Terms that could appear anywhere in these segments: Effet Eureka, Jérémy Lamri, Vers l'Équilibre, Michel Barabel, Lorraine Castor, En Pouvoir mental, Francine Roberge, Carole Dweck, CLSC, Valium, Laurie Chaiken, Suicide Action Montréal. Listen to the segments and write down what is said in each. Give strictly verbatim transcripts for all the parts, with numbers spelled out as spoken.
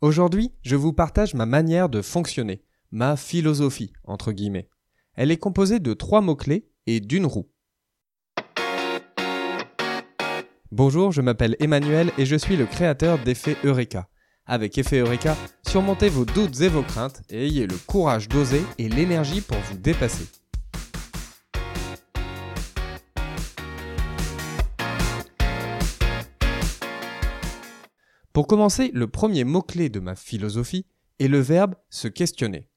Aujourd'hui, je vous partage ma manière de fonctionner, ma philosophie, entre guillemets. Elle est composée de trois mots-clés et d'une roue. Bonjour, je m'appelle Emmanuel et je suis le créateur d'Effet Eureka. Avec Effet Eureka, surmontez vos doutes et vos craintes et ayez le courage d'oser et l'énergie pour vous dépasser. Pour commencer, le premier mot-clé de ma philosophie est le verbe « se questionner ».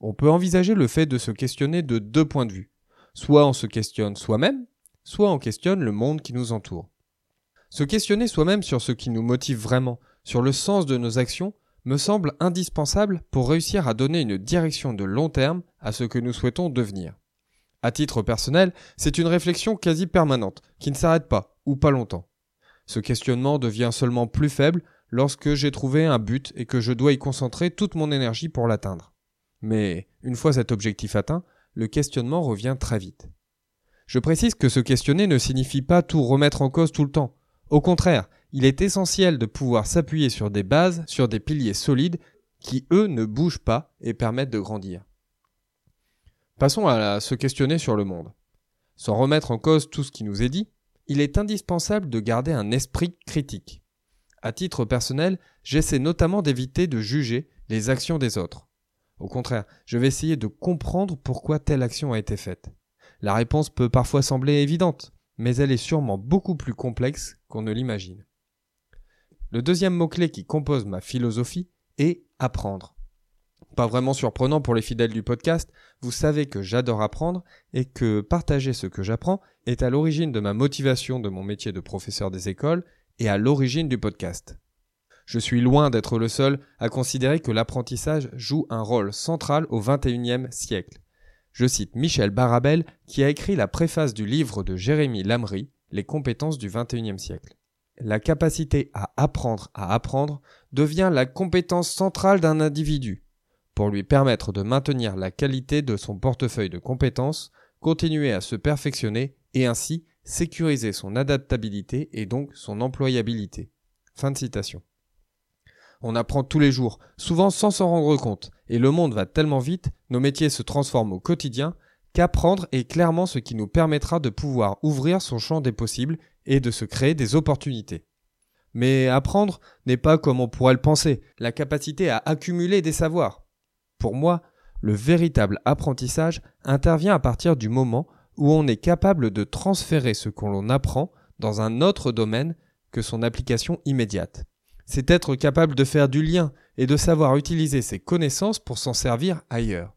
On peut envisager le fait de se questionner de deux points de vue. Soit on se questionne soi-même, soit on questionne le monde qui nous entoure. Se questionner soi-même sur ce qui nous motive vraiment, sur le sens de nos actions, me semble indispensable pour réussir à donner une direction de long terme à ce que nous souhaitons devenir. À titre personnel, c'est une réflexion quasi permanente, qui ne s'arrête pas, ou pas longtemps. Ce questionnement devient seulement plus faible lorsque j'ai trouvé un but et que je dois y concentrer toute mon énergie pour l'atteindre. Mais une fois cet objectif atteint, le questionnement revient très vite. Je précise que se questionner ne signifie pas tout remettre en cause tout le temps. Au contraire, il est essentiel de pouvoir s'appuyer sur des bases, sur des piliers solides qui, eux, ne bougent pas et permettent de grandir. Passons à se questionner sur le monde. Sans remettre en cause tout ce qui nous est dit, il est indispensable de garder un esprit critique. À titre personnel, j'essaie notamment d'éviter de juger les actions des autres. Au contraire, je vais essayer de comprendre pourquoi telle action a été faite. La réponse peut parfois sembler évidente, mais elle est sûrement beaucoup plus complexe qu'on ne l'imagine. Le deuxième mot-clé qui compose ma philosophie est « apprendre ». Pas vraiment surprenant pour les fidèles du podcast, vous savez que j'adore apprendre et que partager ce que j'apprends est à l'origine de ma motivation de mon métier de professeur des écoles et à l'origine du podcast. Je suis loin d'être le seul à considérer que l'apprentissage joue un rôle central au vingt et unième siècle. Je cite Michel Barabel qui a écrit la préface du livre de Jérémy Lamri, Les compétences du vingt et unième siècle. La capacité à apprendre à apprendre devient la compétence centrale d'un individu. Pour lui permettre de maintenir la qualité de son portefeuille de compétences, continuer à se perfectionner et ainsi sécuriser son adaptabilité et donc son employabilité. Fin de citation. On apprend tous les jours, souvent sans s'en rendre compte, et le monde va tellement vite, nos métiers se transforment au quotidien, qu'apprendre est clairement ce qui nous permettra de pouvoir ouvrir son champ des possibles et de se créer des opportunités. Mais apprendre n'est pas comme on pourrait le penser, la capacité à accumuler des savoirs. Pour moi, le véritable apprentissage intervient à partir du moment où on est capable de transférer ce que l'on apprend dans un autre domaine que son application immédiate. C'est être capable de faire du lien et de savoir utiliser ses connaissances pour s'en servir ailleurs.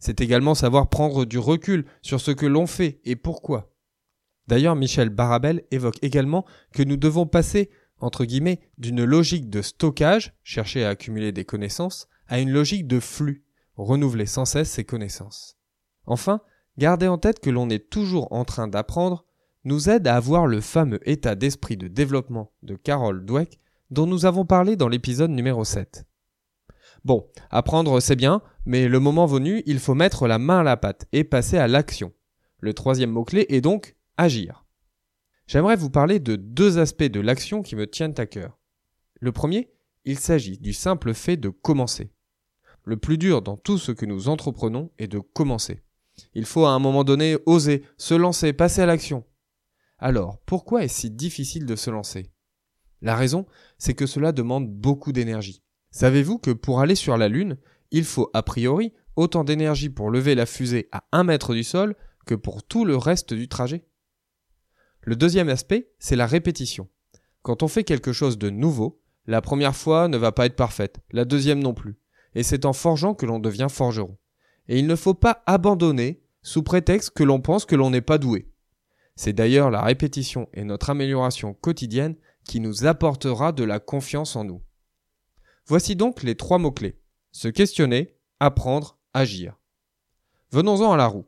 C'est également savoir prendre du recul sur ce que l'on fait et pourquoi. D'ailleurs, Michel Barabel évoque également que nous devons passer, entre guillemets, d'une logique de stockage, chercher à accumuler des connaissances, à une logique de flux, renouveler sans cesse ses connaissances. Enfin, garder en tête que l'on est toujours en train d'apprendre nous aide à avoir le fameux état d'esprit de développement de Carole Dweck dont nous avons parlé dans l'épisode numéro sept. Bon, apprendre c'est bien, mais le moment venu, il faut mettre la main à la pâte et passer à l'action. Le troisième mot-clé est donc agir. J'aimerais vous parler de deux aspects de l'action qui me tiennent à cœur. Le premier, il s'agit du simple fait de commencer. Le plus dur dans tout ce que nous entreprenons est de commencer. Il faut à un moment donné oser, se lancer, passer à l'action. Alors, pourquoi est-ce si difficile de se lancer ? La raison, c'est que cela demande beaucoup d'énergie. Savez-vous que pour aller sur la Lune, il faut a priori autant d'énergie pour lever la fusée à un mètre du sol que pour tout le reste du trajet ? Le deuxième aspect, c'est la répétition. Quand on fait quelque chose de nouveau, la première fois ne va pas être parfaite, la deuxième non plus. Et c'est en forgeant que l'on devient forgeron. Et il ne faut pas abandonner sous prétexte que l'on pense que l'on n'est pas doué. C'est d'ailleurs la répétition et notre amélioration quotidienne qui nous apportera de la confiance en nous. Voici donc les trois mots-clés. Se questionner, apprendre, agir. Venons-en à la roue.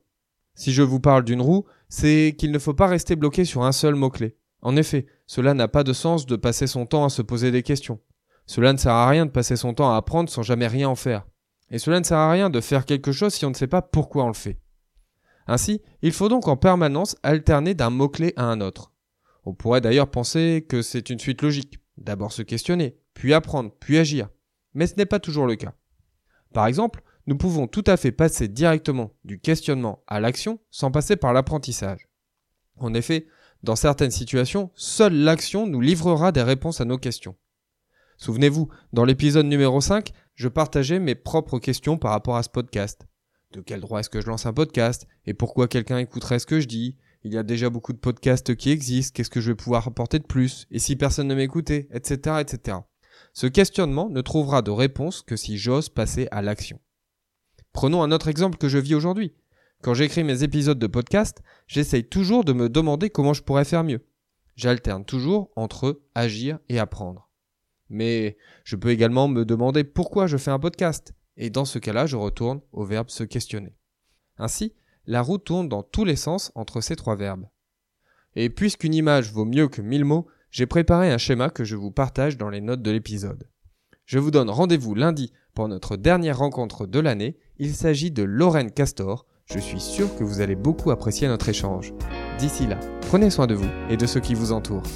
Si je vous parle d'une roue, c'est qu'il ne faut pas rester bloqué sur un seul mot-clé. En effet, cela n'a pas de sens de passer son temps à se poser des questions. Cela ne sert à rien de passer son temps à apprendre sans jamais rien en faire. Et cela ne sert à rien de faire quelque chose si on ne sait pas pourquoi on le fait. Ainsi, il faut donc en permanence alterner d'un mot-clé à un autre. On pourrait d'ailleurs penser que c'est une suite logique. D'abord se questionner, puis apprendre, puis agir. mais ce n'est pas toujours le cas. Par exemple, nous pouvons tout à fait passer directement du questionnement à l'action sans passer par l'apprentissage. En effet, dans certaines situations, seule l'action nous livrera des réponses à nos questions. Souvenez-vous, dans l'épisode numéro cinq, je partageais mes propres questions par rapport à ce podcast. De quel droit est-ce que je lance un podcast ? Et pourquoi quelqu'un écouterait ce que je dis ? Il y a déjà beaucoup de podcasts qui existent, qu'est-ce que je vais pouvoir apporter de plus ? Et si personne ne m'écoutait ? Etc, et cetera. Ce questionnement ne trouvera de réponse que si j'ose passer à l'action. Prenons un autre exemple que je vis aujourd'hui. Quand j'écris mes épisodes de podcast, j'essaye toujours de me demander comment je pourrais faire mieux. J'alterne toujours entre agir et apprendre. Mais je peux également me demander pourquoi je fais un podcast. Et dans ce cas-là, je retourne au verbe se questionner. Ainsi, la roue tourne dans tous les sens entre ces trois verbes. Et puisqu'une image vaut mieux que mille mots, j'ai préparé un schéma que je vous partage dans les notes de l'épisode. Je vous donne rendez-vous lundi pour notre dernière rencontre de l'année. Il s'agit de Lorraine Castor. Je suis sûr que vous allez beaucoup apprécier notre échange. D'ici là, prenez soin de vous et de ceux qui vous entourent.